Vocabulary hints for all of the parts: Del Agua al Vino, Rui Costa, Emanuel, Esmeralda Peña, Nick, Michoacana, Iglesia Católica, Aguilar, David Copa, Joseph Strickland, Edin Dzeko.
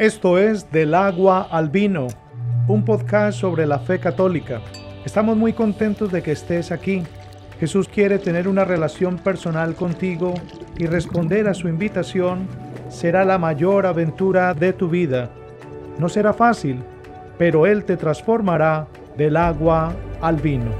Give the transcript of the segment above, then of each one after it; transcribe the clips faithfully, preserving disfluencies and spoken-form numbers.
Esto es Del Agua al Vino, un podcast sobre la fe católica. Estamos muy contentos de que estés aquí. Jesús quiere tener una relación personal contigo y responder a su invitación será la mayor aventura de tu vida. No será fácil, pero Él te transformará del agua al vino.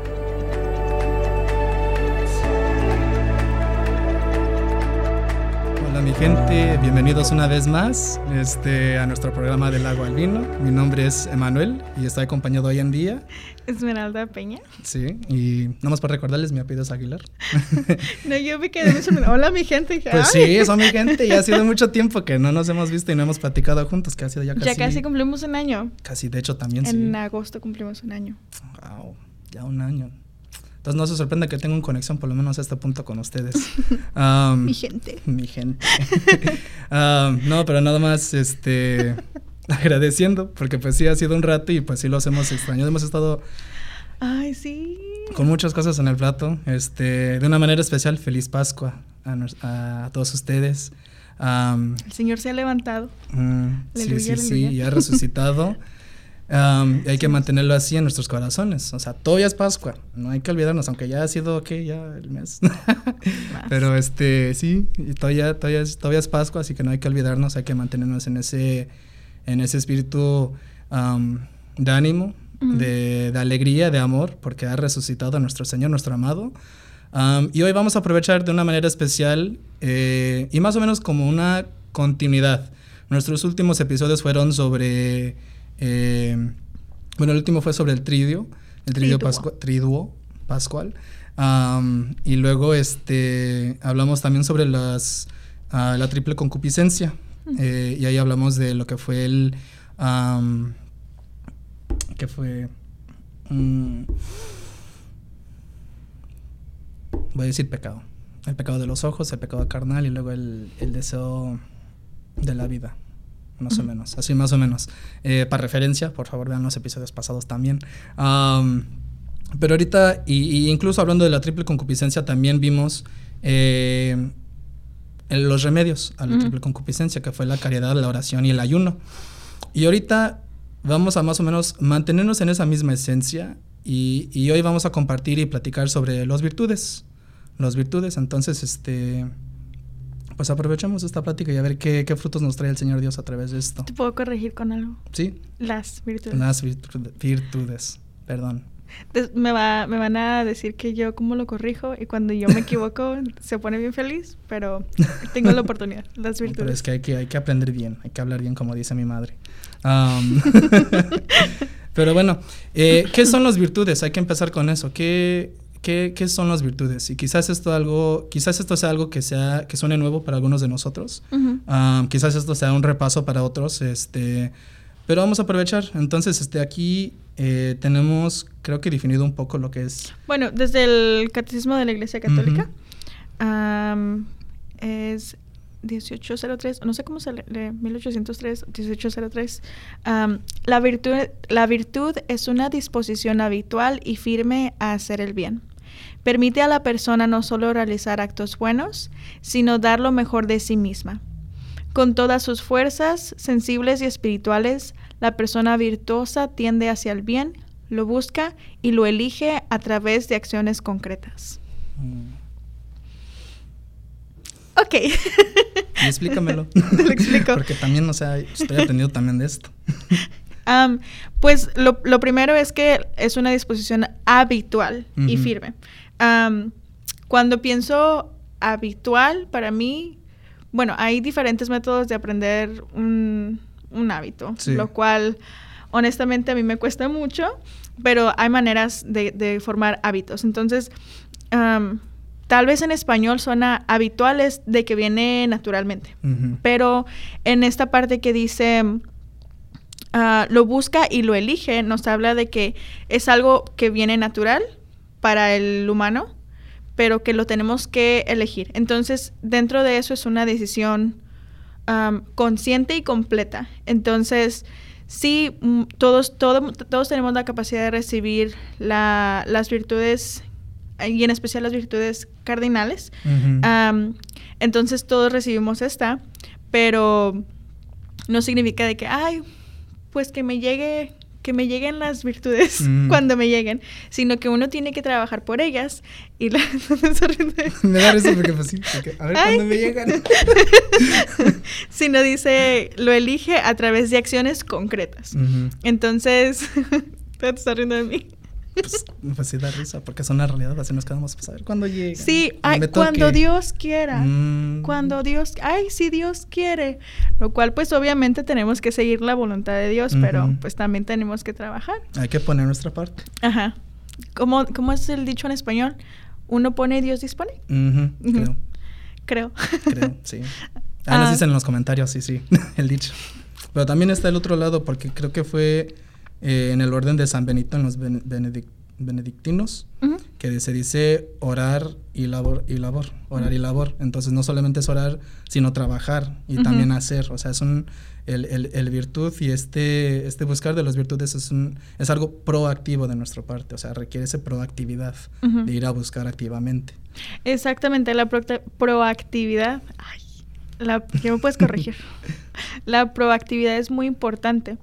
Hola mi gente, bienvenidos una vez más este, a nuestro programa del agua al vino. Mi nombre es Emanuel y estoy acompañado hoy en día Esmeralda Peña. Sí, y nomás para recordarles, mi apellido es Aguilar. No, yo me quedé mucho. Hola, mi gente. Pues sí, son mi gente. Ya ha sido mucho tiempo que no nos hemos visto y no hemos platicado juntos, que ha sido ya casi. Ya casi cumplimos un año. Casi, de hecho, también en sí. En agosto cumplimos un año. Wow, ya un año. Entonces no se sorprenda que tenga una conexión, por lo menos a este punto, con ustedes. Um, mi gente. Mi gente. um, no, pero nada más, este... agradeciendo, porque pues sí ha sido un rato y pues sí los hemos extrañado, hemos estado ay sí con muchas cosas en el plato, este de una manera especial. Feliz Pascua a, nos, a todos ustedes. Um, el Señor se ha levantado, um, aleluya, sí, sí, aleluya. Sí, y ha resucitado. Um, y hay que mantenerlo así en nuestros corazones, o sea, todavía es Pascua, no hay que olvidarnos, aunque ya ha sido, ¿qué? Ya el mes, pero este, sí, y todavía, todavía, es, todavía es Pascua, así que no hay que olvidarnos, hay que mantenernos en ese en ese espíritu um, de ánimo, uh-huh. de, de alegría, de amor, porque ha resucitado a nuestro Señor, nuestro amado. Um, y hoy vamos a aprovechar de una manera especial eh, y más o menos como una continuidad. Nuestros últimos episodios fueron sobre, eh, bueno, el último fue sobre el tridio, el tridio pascu- triduo pascual. Um, y luego este, hablamos también sobre las, uh, la triple concupiscencia. Eh, y ahí hablamos de lo que fue el um, que fue um, voy a decir pecado, el pecado de los ojos, el pecado carnal y luego el, el deseo de la vida, más o menos, así más o menos, eh, para referencia, por favor vean los episodios pasados también. Um, pero ahorita, y, y incluso hablando de la triple concupiscencia, también vimos eh, los remedios a la uh-huh. triple concupiscencia, que fue la caridad, la oración y el ayuno. Y ahorita vamos a más o menos mantenernos en esa misma esencia y, y hoy vamos a compartir y platicar sobre las virtudes, las virtudes. Entonces, este, pues aprovechemos esta plática y a ver qué, qué frutos nos trae el Señor Dios a través de esto. ¿Te puedo corregir con algo? Sí. Las virtudes. Las virtude, virtudes, perdón. Me, va, me van a decir que yo cómo lo corrijo y cuando yo me equivoco se pone bien feliz, pero tengo la oportunidad, las virtudes. Pero es que hay que, hay que aprender bien, hay que hablar bien, como dice mi madre. Um, pero bueno, eh, ¿qué son las virtudes? Hay que empezar con eso. ¿Qué, qué, qué son las virtudes? Y quizás esto, algo, quizás esto sea algo que, sea, que suene nuevo para algunos de nosotros. Uh-huh. Um, quizás esto sea un repaso para otros, este... pero vamos a aprovechar. Entonces, este, aquí eh, tenemos, creo que definido un poco lo que es... Bueno, desde el Catecismo de la Iglesia Católica, uh-huh. um, es dieciocho cero tres, no sé cómo se lee, mil ochocientos tres, dieciocho cero tres. Um, la virtud, la virtud es una disposición habitual y firme a hacer el bien. Permite a la persona no solo realizar actos buenos, sino dar lo mejor de sí misma. Con todas sus fuerzas sensibles y espirituales, la persona virtuosa tiende hacia el bien, lo busca y lo elige a través de acciones concretas. Mm. Ok. Y explícamelo. Te lo explico. Porque también, o sea, estoy atendido también de esto. um, pues lo, lo primero es que es una disposición habitual uh-huh. y firme. Um, cuando pienso habitual, para mí... Bueno, hay diferentes métodos de aprender un, un hábito, sí. Lo cual honestamente a mí me cuesta mucho, pero hay maneras de, de formar hábitos. Entonces, um, tal vez en español suena habituales de que viene naturalmente, uh-huh. pero en esta parte que dice uh, lo busca y lo elige, nos habla de que es algo que viene natural para el humano, pero que lo tenemos que elegir. Entonces, dentro de eso es una decisión um, consciente y completa. Entonces, sí, todos, todo, todos tenemos la capacidad de recibir la, las virtudes, y en especial las virtudes cardinales. Uh-huh. Um, entonces, todos recibimos esta, pero no significa de que, ay, pues que me llegue, que me lleguen las virtudes mm. cuando me lleguen, sino que uno tiene que trabajar por ellas y las... Me da risa porque fácil, porque a ver cuándo me llegan. Sino dice, lo elige a través de acciones concretas. Mm-hmm. Entonces, ¿te estás riendo de mí? Pues, pues sí da risa, porque son la realidad, así nos quedamos, pues a ver cuándo llega. Sí, ay, cuando Dios quiera, mm. cuando Dios, ay, si Dios quiere, lo cual pues obviamente tenemos que seguir la voluntad de Dios, uh-huh. pero pues también tenemos que trabajar. Hay que poner nuestra parte. Ajá, ¿cómo, cómo es el dicho en español? Uno pone y Dios dispone. Uh-huh, creo. creo. Creo, sí. Ah, nos dicen en los comentarios, sí, sí, el dicho. Pero también está el otro lado, porque creo que fue... Eh, en el orden de San Benito, en los benedic- benedictinos, uh-huh. que se dice orar y labor, y labor, orar uh-huh. y labor. Entonces, no solamente es orar, sino trabajar y uh-huh. también hacer. O sea, es un, el, el, el virtud y este, este buscar de las virtudes es, un, es algo proactivo de nuestra parte. O sea, requiere esa proactividad uh-huh. de ir a buscar activamente. Exactamente, la pro- proactividad. Ay, la, ¿qué me puedes corregir? La proactividad es muy importante.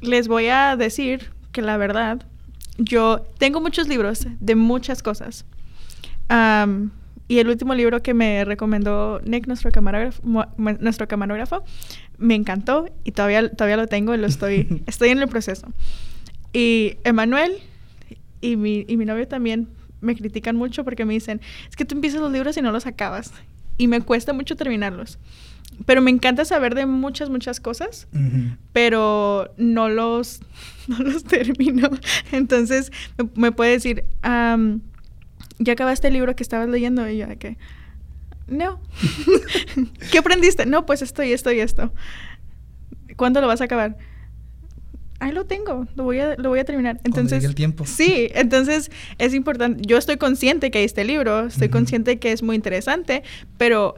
Les voy a decir que la verdad, yo tengo muchos libros de muchas cosas. Um, y el último libro que me recomendó Nick, nuestro camarógrafo, mo, nuestro camarógrafo, me encantó y todavía, todavía lo tengo y lo estoy, estoy en el proceso. Y Emanuel y mi, y mi novio también me critican mucho porque me dicen, es que tú empiezas los libros y no los acabas. Y me cuesta mucho terminarlos. Pero me encanta saber de muchas, muchas cosas, uh-huh. pero no los, no los termino. Entonces, me, me puede decir, um, ¿ya acabaste el libro que estabas leyendo? Y yo, ¿de qué? No. ¿Qué aprendiste? No, pues esto y esto y esto. ¿Cuándo lo vas a acabar? Ahí lo tengo, lo voy a, lo voy a terminar. Entonces, cuando llegue el tiempo. Sí, entonces es importante. Yo estoy consciente que hay este libro, estoy uh-huh. consciente que es muy interesante, pero...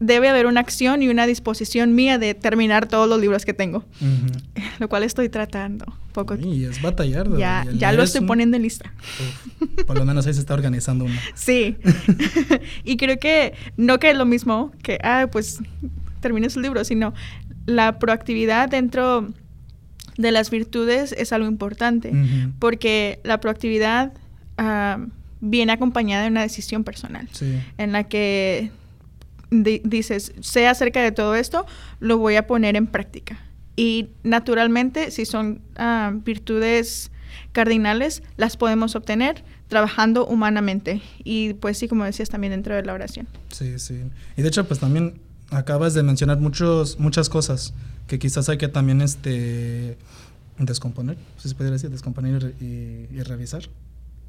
debe haber una acción y una disposición mía de terminar todos los libros que tengo. Uh-huh. Lo cual estoy tratando poco. Y es batallar. Ya, ya lo estoy un... poniendo en lista. Uf, por lo menos ahí se está organizando uno. Sí. Y creo que no que es lo mismo que, ah, pues termine su libro, sino la proactividad dentro de las virtudes es algo importante. Uh-huh. Porque la proactividad uh, viene acompañada de una decisión personal. Sí. En la que... D- dices, sé acerca de todo esto, lo voy a poner en práctica. Y naturalmente, si son uh, virtudes cardinales, las podemos obtener trabajando humanamente. Y pues sí, como decías, también dentro de la oración. Sí, sí. Y de hecho, pues también acabas de mencionar muchos, muchas cosas que quizás hay que también este, descomponer, si se pudiera decir, descomponer y, y revisar.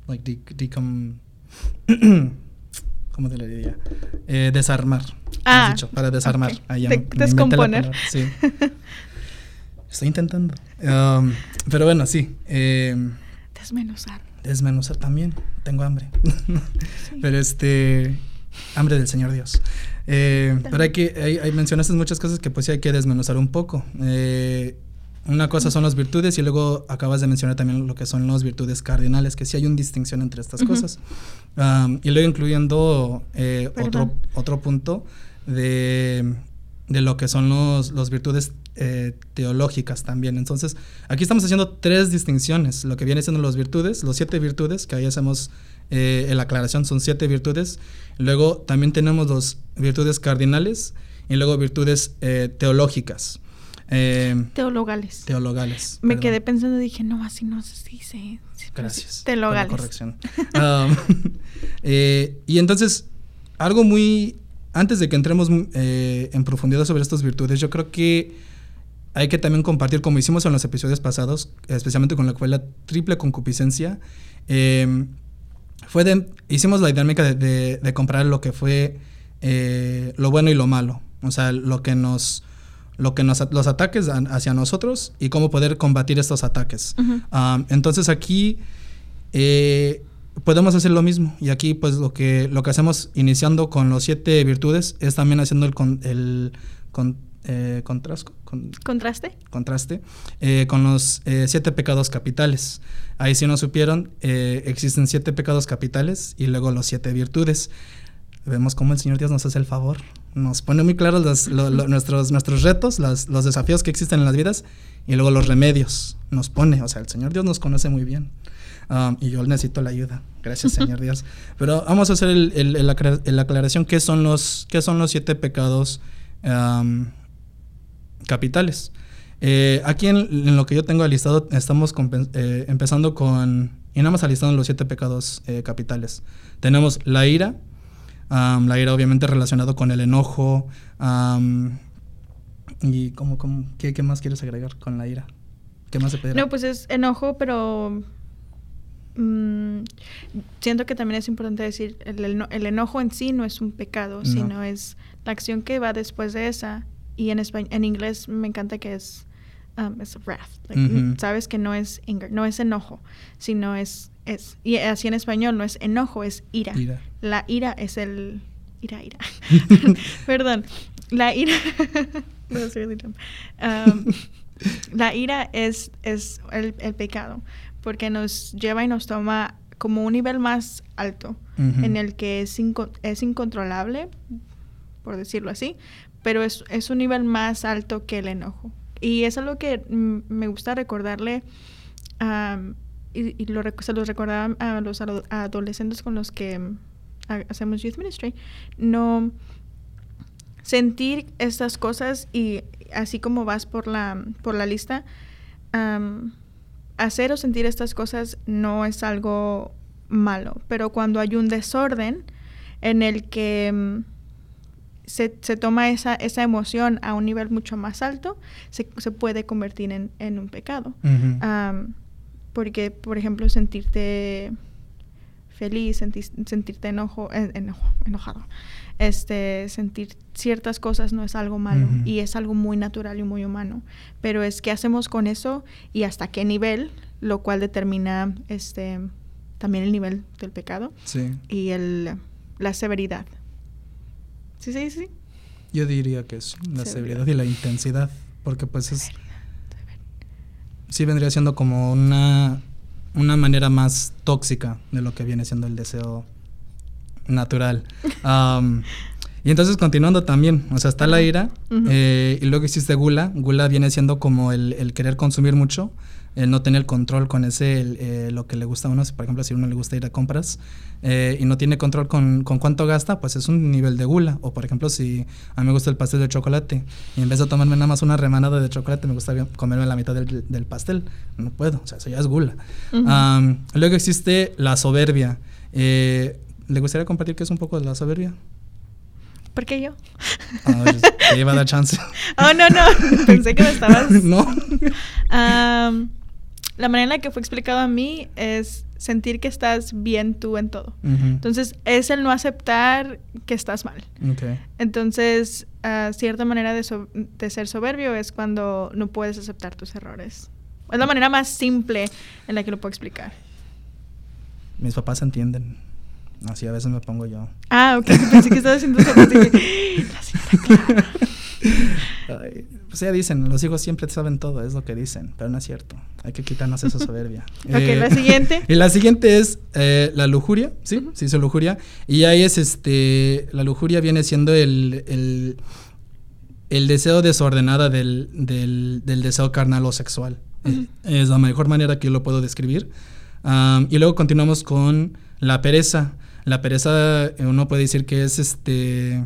Like, de- decom... ¿Cómo te le diría? Eh, desarmar. Ah. Has dicho, para desarmar. Okay. Ahí ya de- me, descomponer. Me sí. Estoy intentando. Um, pero bueno, sí. Eh, desmenuzar. Desmenuzar también. Tengo hambre. Sí. Pero este... hambre del Señor Dios. Eh, pero hay que... Hay, hay, mencionaste muchas cosas que pues sí hay que desmenuzar un poco. Eh... Una cosa son las virtudes y luego acabas de mencionar también lo que son las virtudes cardinales, que sí hay una distinción entre estas uh-huh. cosas. Um, y luego incluyendo eh, otro, otro punto de, de lo que son las los virtudes eh, teológicas también. Entonces, aquí estamos haciendo tres distinciones, lo que viene siendo las virtudes, los siete virtudes, que ahí hacemos eh, en la aclaración, son siete virtudes. Luego también tenemos las virtudes cardinales y luego virtudes eh, teológicas. Eh, teologales. Teologales. Me perdón. Quedé pensando y dije, no, así no se dice. Gracias. Teologales. Por la corrección. um, eh, y entonces, algo muy... Antes de que entremos eh, en profundidad sobre estas virtudes, yo creo que hay que también compartir, como hicimos en los episodios pasados, especialmente con lo que fue la triple concupiscencia, eh, fue de, hicimos la dinámica de, de, de comparar lo que fue eh, lo bueno y lo malo. O sea, lo que nos... lo que nos, los ataques hacia nosotros y cómo poder combatir estos ataques. Uh-huh. Um, entonces aquí eh, podemos hacer lo mismo y aquí pues lo que lo que hacemos iniciando con los siete virtudes es también haciendo el con, el con, eh, contrasco, con, contraste contraste eh, con los eh, siete pecados capitales. Ahí si no supieron eh, existen siete pecados capitales y luego los siete virtudes. Vemos cómo el Señor Dios nos hace el favor nos pone muy claros los, lo, lo, nuestros, nuestros retos, las, los desafíos que existen en las vidas, y luego los remedios nos pone. O sea, el Señor Dios nos conoce muy bien, um, y yo necesito la ayuda. Gracias, Señor Dios. Pero vamos a hacer el, el, el, la aclaración, ¿qué son los, qué son los siete pecados um, capitales? Eh, aquí en, en lo que yo tengo alistado, estamos compen- eh, empezando con, y nada más alistando los siete pecados eh, capitales. Tenemos la ira, um, la ira obviamente relacionado con el enojo, um, y cómo, cómo, ¿qué, qué más quieres agregar con la ira? ¿Qué más se pedirá? No, pues es enojo, pero um, siento que también es importante decir, el, el, el enojo en sí no es un pecado, no, sino es la acción que va después de esa, y en, español, en inglés me encanta que es Um, es wrath, like, uh-huh. sabes que no es anger, no es enojo, sino es, es, y así en español no es enojo, es ira. ira. La ira es el, ira, ira, perdón, la ira, that's really dumb. Um, la ira es, es el, el pecado, porque nos lleva y nos toma como un nivel más alto, uh-huh. en el que es, inco- es incontrolable, por decirlo así, pero es, es un nivel más alto que el enojo. Y eso es lo que m- me gusta recordarle, um, y, y lo rec- se los recordaba a los ado- a adolescentes con los que um, a- hacemos Youth Ministry, no sentir estas cosas, y así como vas por la, por la lista, um, hacer o sentir estas cosas no es algo malo, pero cuando hay un desorden en el que Um, Se, se toma esa, esa emoción a un nivel mucho más alto, se, se puede convertir en, en un pecado. Uh-huh. Um, porque, por ejemplo, sentirte feliz, senti- sentirte enojo, en, enojo, enojado, este, sentir ciertas cosas no es algo malo, uh-huh. y es algo muy natural y muy humano. Pero es qué hacemos con eso y hasta qué nivel, lo cual determina este, también el nivel del pecado, sí. y el, la severidad. Sí, sí, sí. Yo diría que es la severidad y la intensidad, porque pues es, sí vendría siendo como una, una manera más tóxica de lo que viene siendo el deseo natural. Um, y entonces continuando también, o sea, está la ira, uh-huh. eh, y luego existe gula. Gula viene siendo como el, el querer consumir mucho, el no tener control con ese, el, eh, lo que le gusta a uno. Por ejemplo, si a uno le gusta ir a compras eh, y no tiene control con, con cuánto gasta, pues es un nivel de gula. O por ejemplo, si a mí me gusta el pastel de chocolate y en vez de tomarme nada más una remanada de chocolate, me gusta comerme la mitad del, del pastel, no puedo, o sea, eso ya es gula. Uh-huh. Um, luego existe la soberbia. Eh, ¿le gustaría compartir qué es un poco de la soberbia? ¿Por qué yo? Ah, te iba a dar chance. Oh, no, no, pensé que me estabas. No. Um, La manera en la que fue explicado a mí es sentir que estás bien tú en todo. Uh-huh. Entonces, es el no aceptar que estás mal. Okay. Entonces, uh, cierta manera de, so- de ser soberbio es cuando no puedes aceptar tus errores. Es la manera más simple en la que lo puedo explicar. Mis papás entienden. Así a veces me pongo yo. Ah, ok. Pensé que estaba haciendo eso. La señora Clara. Ay, pues ya dicen, los hijos siempre saben todo, es lo que dicen, pero no es cierto. Hay que quitarnos esa soberbia. Ok, eh, la siguiente. Y la siguiente es eh, la lujuria, ¿sí? Uh-huh. Sí, es lujuria. Y ahí es, este, la lujuria viene siendo el, el, el deseo desordenado del, del, del deseo carnal o sexual. Uh-huh. Eh, es la mejor manera que yo lo puedo describir. Um, y luego continuamos con la pereza. La pereza, uno puede decir que es, este,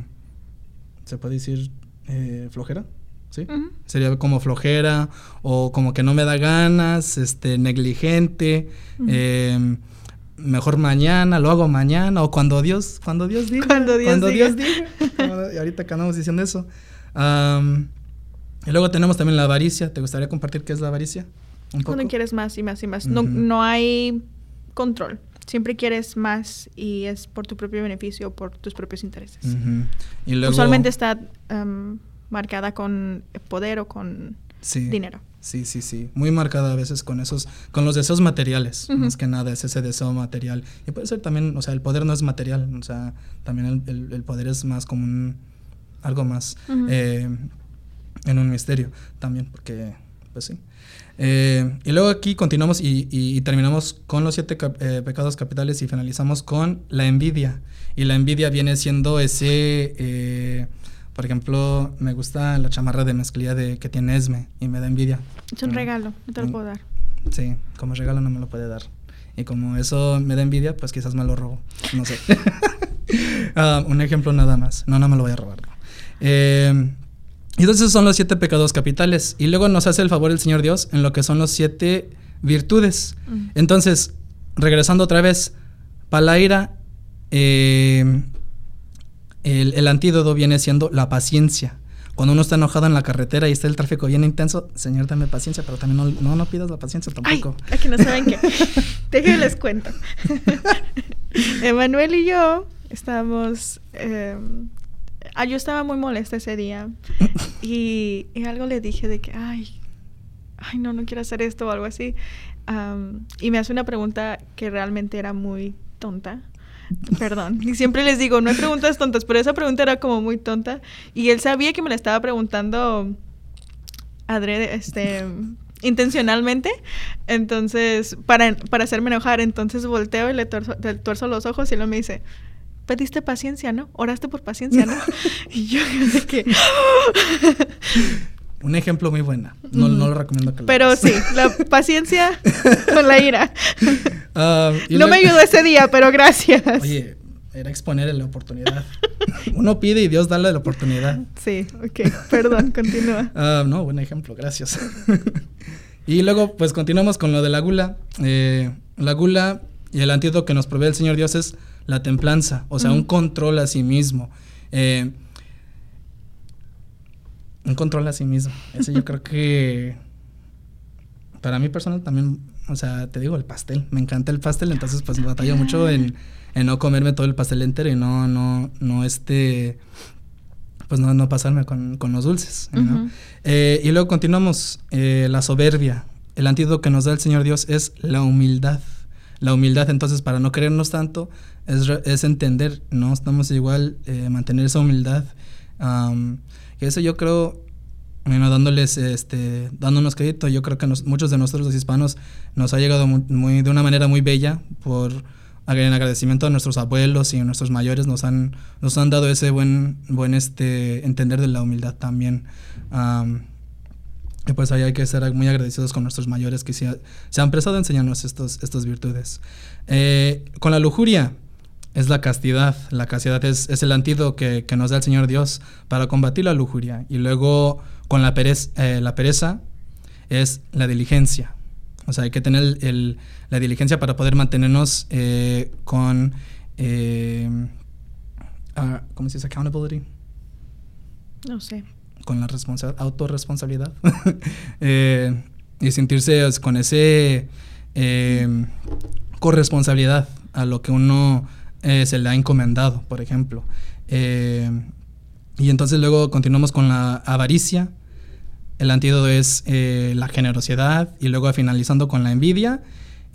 se puede decir... Eh, flojera, ¿sí? Uh-huh. Sería como flojera o como que no me da ganas, este, negligente, uh-huh. eh, mejor mañana, lo hago mañana, o cuando Dios, cuando Dios diga, cuando Dios, cuando Dios diga. Y ahorita que andamos diciendo eso. Um, y luego tenemos también la avaricia. ¿Te gustaría compartir qué es la avaricia? ¿Un poco? Cuando quieres más y más y más. Uh-huh. No, no hay control. Siempre quieres más y es por tu propio beneficio, por tus propios intereses. Uh-huh. Y luego, usualmente está um, marcada con poder o con sí, dinero. Sí, sí, sí. Muy marcada a veces con esos, con los deseos materiales. Uh-huh. Más que nada es ese deseo material. Y puede ser también, o sea, el poder no es material. O sea, también el, el, el poder es más como un, algo más, uh-huh. eh, en un misterio también, porque pues sí. Eh, y luego aquí continuamos y, y, y terminamos con los siete cap- eh, pecados capitales y finalizamos con la envidia. Y la envidia viene siendo ese... Eh, por ejemplo, me gusta la chamarra de mezclilla de, que tiene Esme y me da envidia. Es un ¿no? regalo, no te lo puedo dar. Sí, como regalo no me lo puede dar. Y como eso me da envidia, pues quizás me lo robo, no sé. uh, un ejemplo nada más, no, no me lo voy a robar. Eh... Entonces son los siete pecados capitales. Y luego nos hace el favor el Señor Dios en lo que son los siete virtudes. Uh-huh. Entonces, regresando otra vez, para la ira, eh, el, el antídoto viene siendo la paciencia. Cuando uno está enojado en la carretera y está el tráfico bien intenso, Señor, dame paciencia, pero también no, no, no pidas la paciencia tampoco. Ay, es que no saben qué. Déjenme les cuento. Emanuel y yo estábamos... Eh, Ah, yo estaba muy molesta ese día y, y algo le dije de que, ay, ay no, no quiero hacer esto o algo así. Um, y me hace una pregunta que realmente era muy tonta. Perdón, y siempre les digo, no hay preguntas tontas, pero esa pregunta era como muy tonta. Y él sabía que me la estaba preguntando adrede, este, intencionalmente, entonces, para, para hacerme enojar. Entonces volteo y le tuerzo, le tuerzo los ojos y él me dice... Pediste paciencia, ¿no? Oraste por paciencia, ¿no? Y yo creo que... Un ejemplo muy buena. No, no lo recomiendo que lo Pero hagas. Sí, la paciencia con la ira. Uh, no lo... me ayudó ese día, pero gracias. Oye, era exponerle la oportunidad. Uno pide y Dios da la oportunidad. Sí, ok. Perdón, continúa. Uh, no, buen ejemplo, gracias. Y luego, pues, continuamos con lo de la gula. Eh, la gula y el antídoto que nos provee el Señor Dios es... la templanza, o sea, uh-huh. un control a sí mismo. Eh, un control a sí mismo. Ese yo creo que para mí personal también, o sea, te digo, el pastel. Me encanta el pastel, entonces pues batallo mucho en, en no comerme todo el pastel entero y no, no, no este, pues no, no pasarme con, con los dulces. Uh-huh. ¿no? Eh, y luego continuamos, eh, la soberbia. El antídoto que nos da el Señor Dios es la humildad. La humildad, entonces, para no creernos tanto, es, re- es entender, ¿no? Estamos igual, eh, mantener esa humildad. Um, que eso yo creo, bueno, dándoles, este, dándonos crédito, yo creo que nos, muchos de nosotros los hispanos nos ha llegado muy, muy, de una manera muy bella, por en agradecimiento a nuestros abuelos y a nuestros mayores, nos han, nos han dado ese buen, buen este, entender de la humildad también. Um, Y pues ahí hay que ser muy agradecidos con nuestros mayores que se, se han prestado a enseñarnos estos, estas virtudes. Eh, con la lujuria es la castidad. La castidad es, es el antídoto que, que nos da el Señor Dios para combatir la lujuria. Y luego con la pereza, eh, la pereza es la diligencia. O sea, hay que tener el, el, la diligencia para poder mantenernos eh, con... Eh, uh, ¿Cómo se dice? Accountability. No sé. Con la responsa- autorresponsabilidad eh, y sentirse con ese eh, corresponsabilidad a lo que uno eh, se le ha encomendado, por ejemplo. Eh, y entonces luego continuamos con la avaricia. El antídoto es eh, la generosidad y luego finalizando con la envidia.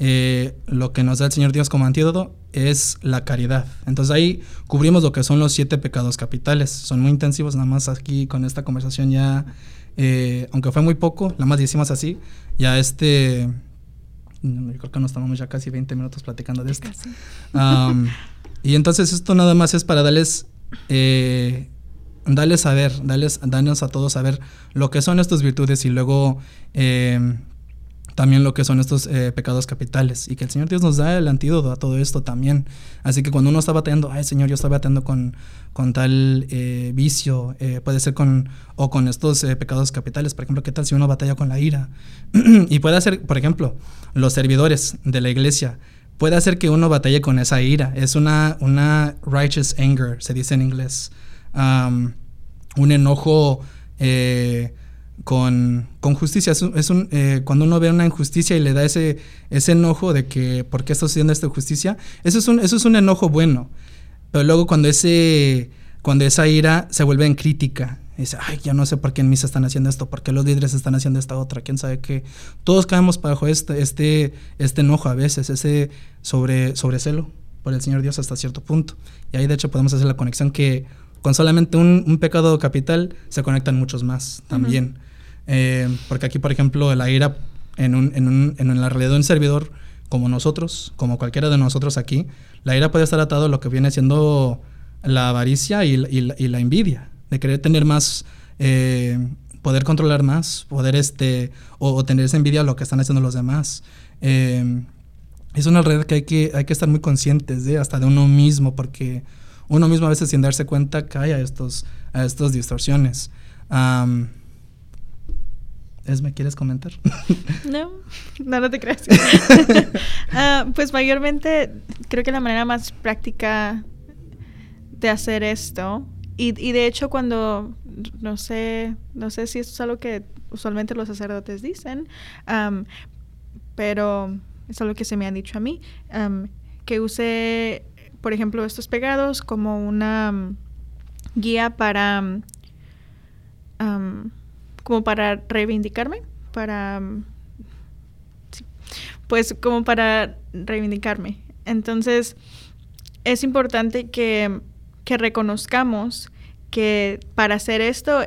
Eh, lo que nos da el Señor Dios como antídoto es la caridad. Entonces ahí cubrimos lo que son los siete pecados capitales. Son muy intensivos, nada más aquí con esta conversación ya, eh, aunque fue muy poco, nada más decimos así, ya este, yo creo que nos tomamos ya casi veinte minutos platicando de esto. Um, y entonces esto nada más es para darles, eh, darles a ver, darles, darnos a todos a ver lo que son estas virtudes y luego... Eh, también lo que son estos eh, pecados capitales y que el Señor Dios nos da el antídoto a todo esto también. Así que cuando uno está batallando, ay Señor, yo estoy batallando con, con tal eh, vicio, eh, puede ser con, o con estos eh, pecados capitales, por ejemplo, ¿qué tal si uno batalla con la ira? Y puede hacer, por ejemplo, los servidores de la iglesia, puede hacer que uno batalle con esa ira, es una, una righteous anger, se dice en inglés, um, un enojo... Eh, Con, con justicia, es un, es un, eh, cuando uno ve una injusticia y le da ese, ese enojo de que ¿por qué está haciendo esta justicia? Eso es un, eso es un enojo bueno, pero luego cuando, ese, cuando esa ira se vuelve en crítica, dice, ay, ya no sé por qué en mí se están haciendo esto, por qué los líderes están haciendo esta otra, quién sabe qué. Todos caemos bajo este, este, este enojo a veces, ese sobre, sobrecelo por el Señor Dios hasta cierto punto. Y ahí de hecho podemos hacer la conexión que con solamente un, un pecado capital se conectan muchos más también. Uh-huh. Eh, porque aquí, por ejemplo, la ira en, un, en, un, en la realidad de un servidor como nosotros, como cualquiera de nosotros aquí, la ira puede estar atada a lo que viene siendo la avaricia y, y, y la envidia, de querer tener más, eh, poder controlar más, poder este, o, o tener esa envidia a lo que están haciendo los demás. Eh, es una red que hay que, hay que estar muy conscientes de, hasta de uno mismo, porque uno mismo a veces sin darse cuenta cae a estos, a estas distorsiones. Um, ¿Me quieres comentar? No, no, no te creas. uh, pues mayormente creo que la manera más práctica de hacer esto, y, y de hecho cuando, no sé, no sé si esto es algo que usualmente los sacerdotes dicen, um, pero es algo que se me ha dicho a mí, um, que use, por ejemplo, estos pegados como una um, guía para... Um, como para reivindicarme, para, sí, pues como para reivindicarme. Entonces, es importante que, que reconozcamos que para hacer esto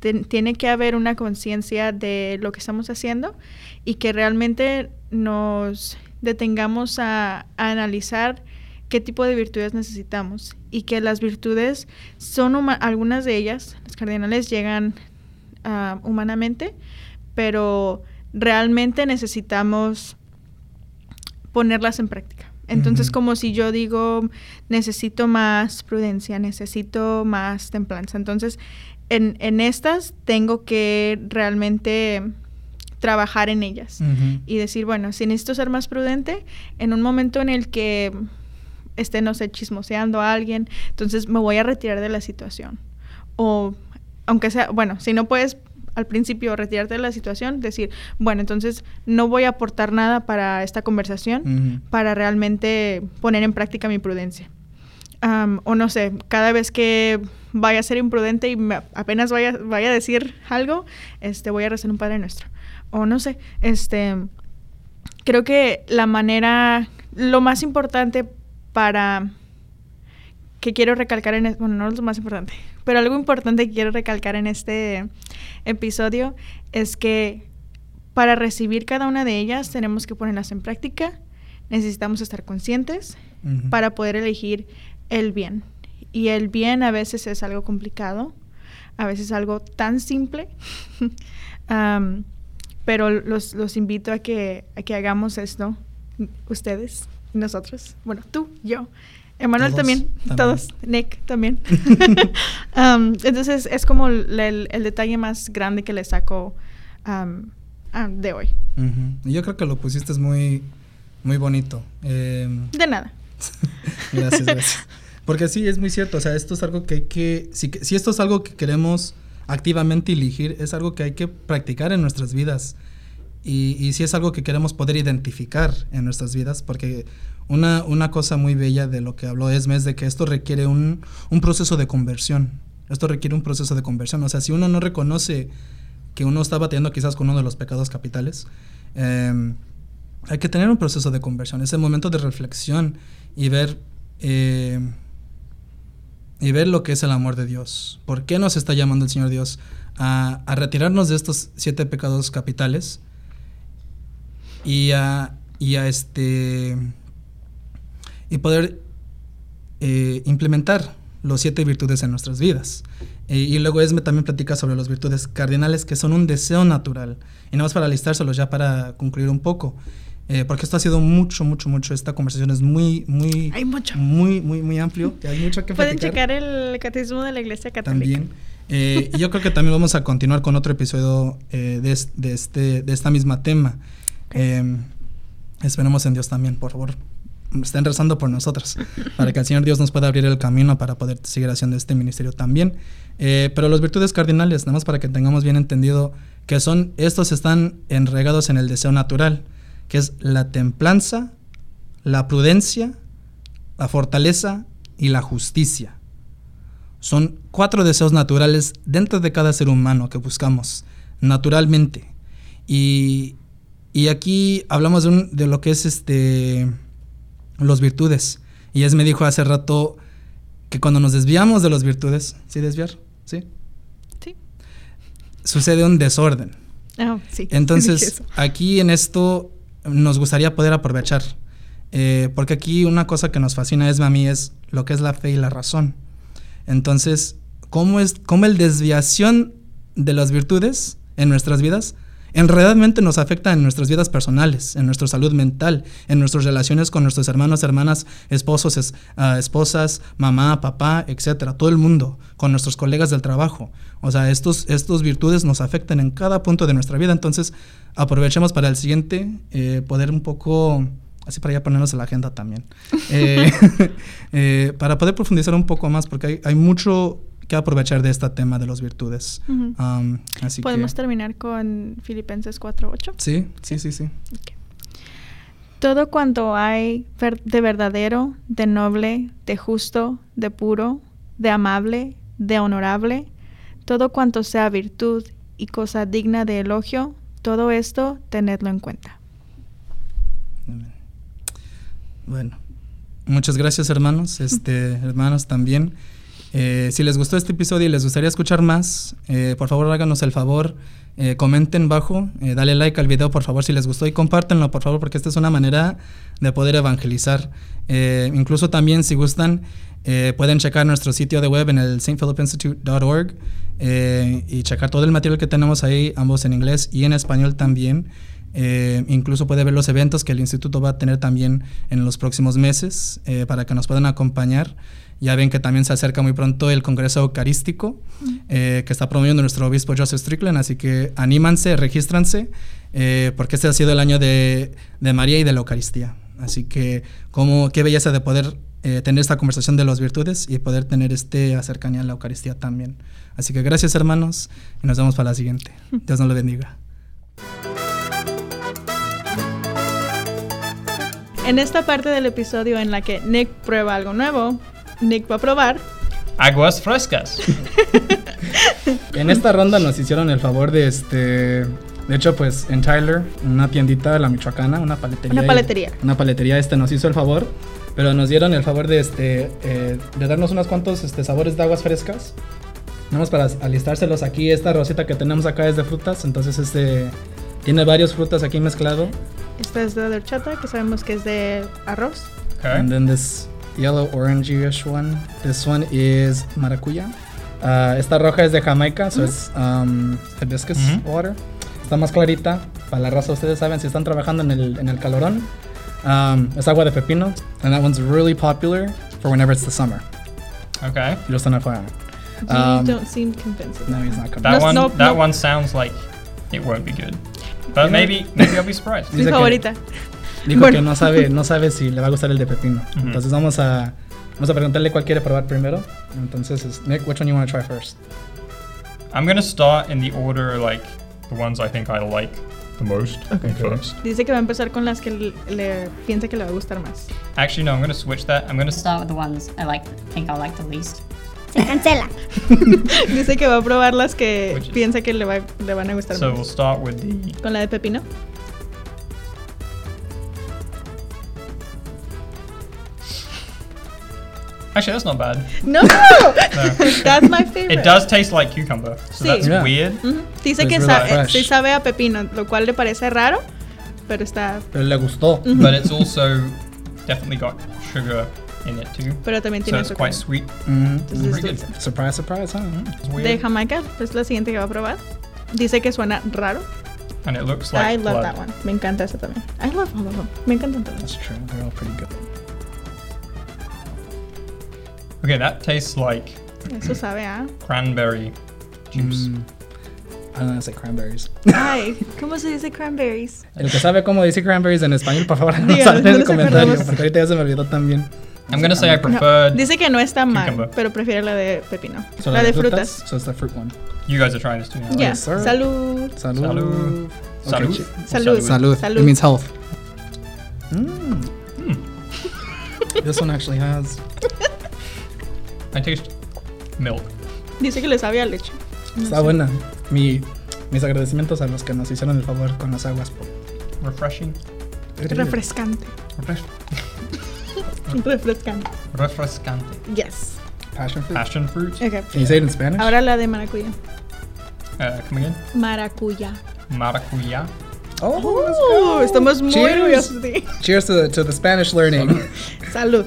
te, tiene que haber una conciencia de lo que estamos haciendo y que realmente nos detengamos a, a analizar qué tipo de virtudes necesitamos y que las virtudes son, huma- algunas de ellas, las cardinales llegan... Uh, humanamente, pero realmente necesitamos ponerlas en práctica. Entonces, uh-huh. como si yo digo, necesito más prudencia, necesito más templanza. Entonces, en, en estas tengo que realmente trabajar en ellas uh-huh. y decir, bueno, si necesito ser más prudente, en un momento en el que esté, no sé, chismoseando a alguien, entonces me voy a retirar de la situación. O... aunque sea, bueno, si no puedes al principio retirarte de la situación, decir, bueno, entonces no voy a aportar nada para esta conversación, uh-huh. para realmente poner en práctica mi prudencia. Um, o no sé, cada vez que vaya a ser imprudente y me apenas vaya, vaya a decir algo, este, voy a rezar un Padre Nuestro. O no sé, este, creo que la manera, lo más importante para... que quiero recalcar en... bueno, no es lo más importante, pero algo importante que quiero recalcar en este episodio es que para recibir cada una de ellas tenemos que ponerlas en práctica, necesitamos estar conscientes uh-huh. para poder elegir el bien. Y el bien a veces es algo complicado, a veces algo tan simple, um, pero los, los invito a que, a que hagamos esto, ustedes, nosotros, bueno, tú, yo, Emanuel también, también, todos, Nick también. um, entonces es como el, el, el detalle más grande que le saco um, um, de hoy. Uh-huh. Yo creo que lo pusiste muy, muy bonito. Eh, de nada. gracias, gracias. Porque sí, es muy cierto, o sea, esto es algo que hay que, si, si esto es algo que queremos activamente elegir, es algo que hay que practicar en nuestras vidas. Y, y si es algo que queremos poder identificar en nuestras vidas, porque... Una, una cosa muy bella de lo que habló Esme es de que esto requiere un, un proceso de conversión. Esto requiere un proceso de conversión. O sea, si uno no reconoce que uno está batallando quizás con uno de los pecados capitales, eh, hay que tener un proceso de conversión. Es el momento de reflexión y ver, eh, y ver lo que es el amor de Dios. ¿Por qué nos está llamando el Señor Dios a, a retirarnos de estos siete pecados capitales y a, y a este... y poder eh, implementar los siete virtudes en nuestras vidas? Eh, y luego Esme también platica sobre las virtudes cardinales, que son un deseo natural. Y nada más para listárselos ya para concluir un poco, eh, porque esto ha sido mucho, mucho, mucho, esta conversación es muy, muy... Hay mucho. Muy, muy, muy amplio, hay mucho que platicar. Pueden checar el Catecismo de la Iglesia Católica. También. Eh, y yo creo que también vamos a continuar con otro episodio eh, de, de, este, de esta misma tema. Okay. Eh, esperemos en Dios también, por favor. Estén rezando por nosotros, para que el Señor Dios nos pueda abrir el camino para poder seguir haciendo este ministerio también. Eh, pero las virtudes cardinales, nada más para que tengamos bien entendido que son, estos están enregados en el deseo natural, que es la templanza, la prudencia, la fortaleza y la justicia. Son cuatro deseos naturales dentro de cada ser humano que buscamos naturalmente. Y, y aquí hablamos de, un, de lo que es este... los virtudes. Y Esme dijo hace rato que cuando nos desviamos de los virtudes, ¿sí desviar? ¿Sí? Sí. Sucede un desorden. Oh, sí. Entonces, aquí en esto nos gustaría poder aprovechar, eh, porque aquí una cosa que nos fascina es, a mí, es lo que es la fe y la razón. Entonces, ¿cómo es cómo el desviación de las virtudes en nuestras vidas en realmente nos afecta en nuestras vidas personales, en nuestra salud mental, en nuestras relaciones con nuestros hermanos, hermanas, esposos, es, uh, esposas, mamá, papá, etcétera, todo el mundo, con nuestros colegas del trabajo? O sea, estos, estos virtudes nos afectan en cada punto de nuestra vida. Entonces, aprovechemos para el siguiente, eh, poder un poco, así para ya ponernos en la agenda también, eh, eh, para poder profundizar un poco más, porque hay, hay mucho que aprovechar de este tema de las virtudes. Uh-huh. um, así ¿Podemos que... terminar con Filipenses cuatro ocho? Sí, sí, sí, sí. Okay. Todo cuanto hay de verdadero, de noble, de justo, de puro, de amable, de honorable, todo cuanto sea virtud y cosa digna de elogio, todo esto tenedlo en cuenta. Bueno, muchas gracias, hermanos, este, hermanos también. Eh, si les gustó este episodio y les gustaría escuchar más, eh, por favor háganos el favor, eh, comenten bajo, eh, dale like al video por favor si les gustó y compártenlo por favor, porque esta es una manera de poder evangelizar. Eh, incluso también, si gustan, eh, pueden checar nuestro sitio de web en el saint philip institute punto org, eh, y checar todo el material que tenemos ahí, ambos en inglés y en español también. Eh, incluso puede ver los eventos que el instituto va a tener también en los próximos meses, eh, para que nos puedan acompañar. Ya ven que también se acerca muy pronto el Congreso Eucarístico, eh, que está promoviendo nuestro obispo Joseph Strickland, así que anímanse, regístranse, eh, porque este ha sido el año de, de María y de la Eucaristía. Así que como, qué belleza de poder eh, tener esta conversación de las virtudes y poder tener este cercanía a la Eucaristía también. Así que gracias, hermanos, y nos vemos para la siguiente. Dios nos lo bendiga. En esta parte del episodio en la que Nick prueba algo nuevo, Nick va a probar aguas frescas. En esta ronda nos hicieron el favor de este... De hecho, pues, en Tyler, una tiendita de la Michoacana, una paletería. Una paletería. Y, una paletería, este, nos hizo el favor, pero nos dieron el favor de este... Eh, de darnos unos cuantos este, sabores de aguas frescas. Vamos para alistárselos aquí. Esta rosita que tenemos acá es de frutas, entonces este... tiene varios frutas aquí mezclado. Esta es de horchata, que sabemos que es de arroz. Okay. And then this... yellow, orangey-ish one. This one is maracuya. Uh, esta roja es de Jamaica, so mm-hmm. it's um, hibiscus mm-hmm. water. Está más clarita. Para la raza, ustedes saben, si están trabajando en el, en el calorón. Um, es agua de pepino. And that one's really popular for whenever it's the summer. Okay. You just don't know. Um, you don't seem convinced. No, he's not convinced. That, no, one, no, that no. one sounds like it won't be good. But yeah. maybe maybe I'll be surprised. Mi favorita. Dijo bueno. que no sabe, no sabe si le va a gustar el de pepino. Mm-hmm. Entonces vamos a, vamos a preguntarle cuál quiere probar primero. Entonces, Nick, which one you want to try first? I'm going to start in the order, like, the ones I think I like the most. Okay. First. Dice que va a empezar con las que le, le piensa que le va a gustar más. Actually, no, I'm going to switch that. I'm going to start with the ones I like, think I like the least. Se cancela. Dice que va a probar las que which piensa que le, va, le van a gustar so más. So we'll start with the... Con la de pepino. Actually, that's not bad. No! No. That's my favorite. It does taste like cucumber, so sí. that's yeah. weird. Mm-hmm. Dice it's que really sa- sí sabe a pepino, lo cual le parece raro, pero está... Pero le gustó. Mm-hmm. But it's also definitely got sugar in it too. Pero también tiene so it's azúcar. Quite sweet. Mm-hmm. Entonces, pretty good. Dulce. Surprise, surprise, huh? It's weird. De Jamaica, es la siguiente que va a probar. Dice que suena raro. And it looks like I love blood. That one. Me encanta esa también. I love all of them. Me encantan todas. That's true. They're all pretty good. Okay, that tastes like Eso sabe, ¿eh? Cranberry juice. Mm. I don't know how to say cranberries. Ay, ¿cómo se dice cranberries? El que sabe cómo dice cranberries en español, por favor, nos salte el comentario, porque ahorita ya se me olvidó también. I'm going to say I preferred no. Dice que no está mal, cucumber. Pero prefiere la de pepino. So la de frutas. frutas. So it's the fruit one. You guys are trying this too now. Yeah. Yes, sir. Salud. Salud. Salud. Salud. Okay. Salud. Salud. Salud. It means health. Mm. Mm. This one actually has... I taste milk. Dice que le sabe a leche. No Está sé. buena. Mi, mis agradecimientos a los que nos hicieron el favor con las aguas. Refreshing. Refrescante. Refres- Refrescante. Refrescante. Yes. Passion fruit. Passion fruit. Okay. Can you say it in Spanish? Ahora la de maracuyá. Uh, come again. Maracuyá. maracuyá. Oh, oh, estamos muy orgullosos de ti. Cheers to the, to the Spanish learning. Salud.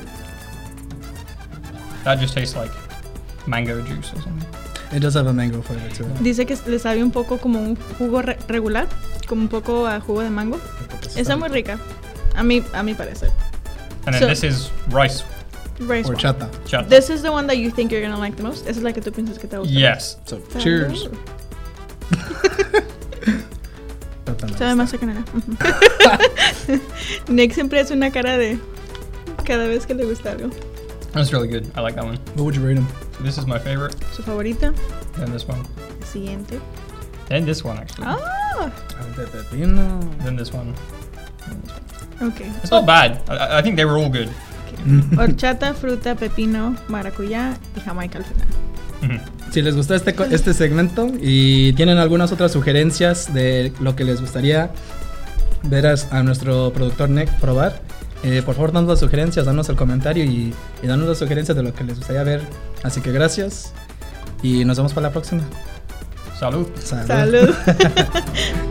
That just tastes like mango juice or something. It does have a mango flavor to it. Dice que le sabe un poco como un jugo re- regular, como un poco a jugo de mango. Está muy rica, a mi, a mi parecer. And then so, this is rice. Rice or chata. chata. This is the one that you think you're going to like the most. Esa es la que tú piensas que te gusta. Yes. So, cheers. Sabe más a canela. Nick siempre hace una cara de cada vez que le gusta algo. That's really good. I like that one. What would you rate them? This is my favorite. Su favorita. Then this one. Siguiente. Then this one, actually. Ah. Then this one. Okay. It's not bad. I, I think they were all good. Okay. Horchata, fruta, pepino, maracuyá y jamaica al final. Mm-hmm. Si les gustó este, este segmento y tienen algunas otras sugerencias de lo que les gustaría ver a, a nuestro productor Nick probar, Eh, por favor, danos las sugerencias, danos el comentario y, y danos las sugerencias de lo que les gustaría ver. Así que gracias y nos vemos para la próxima. Salud. Salud. Salud.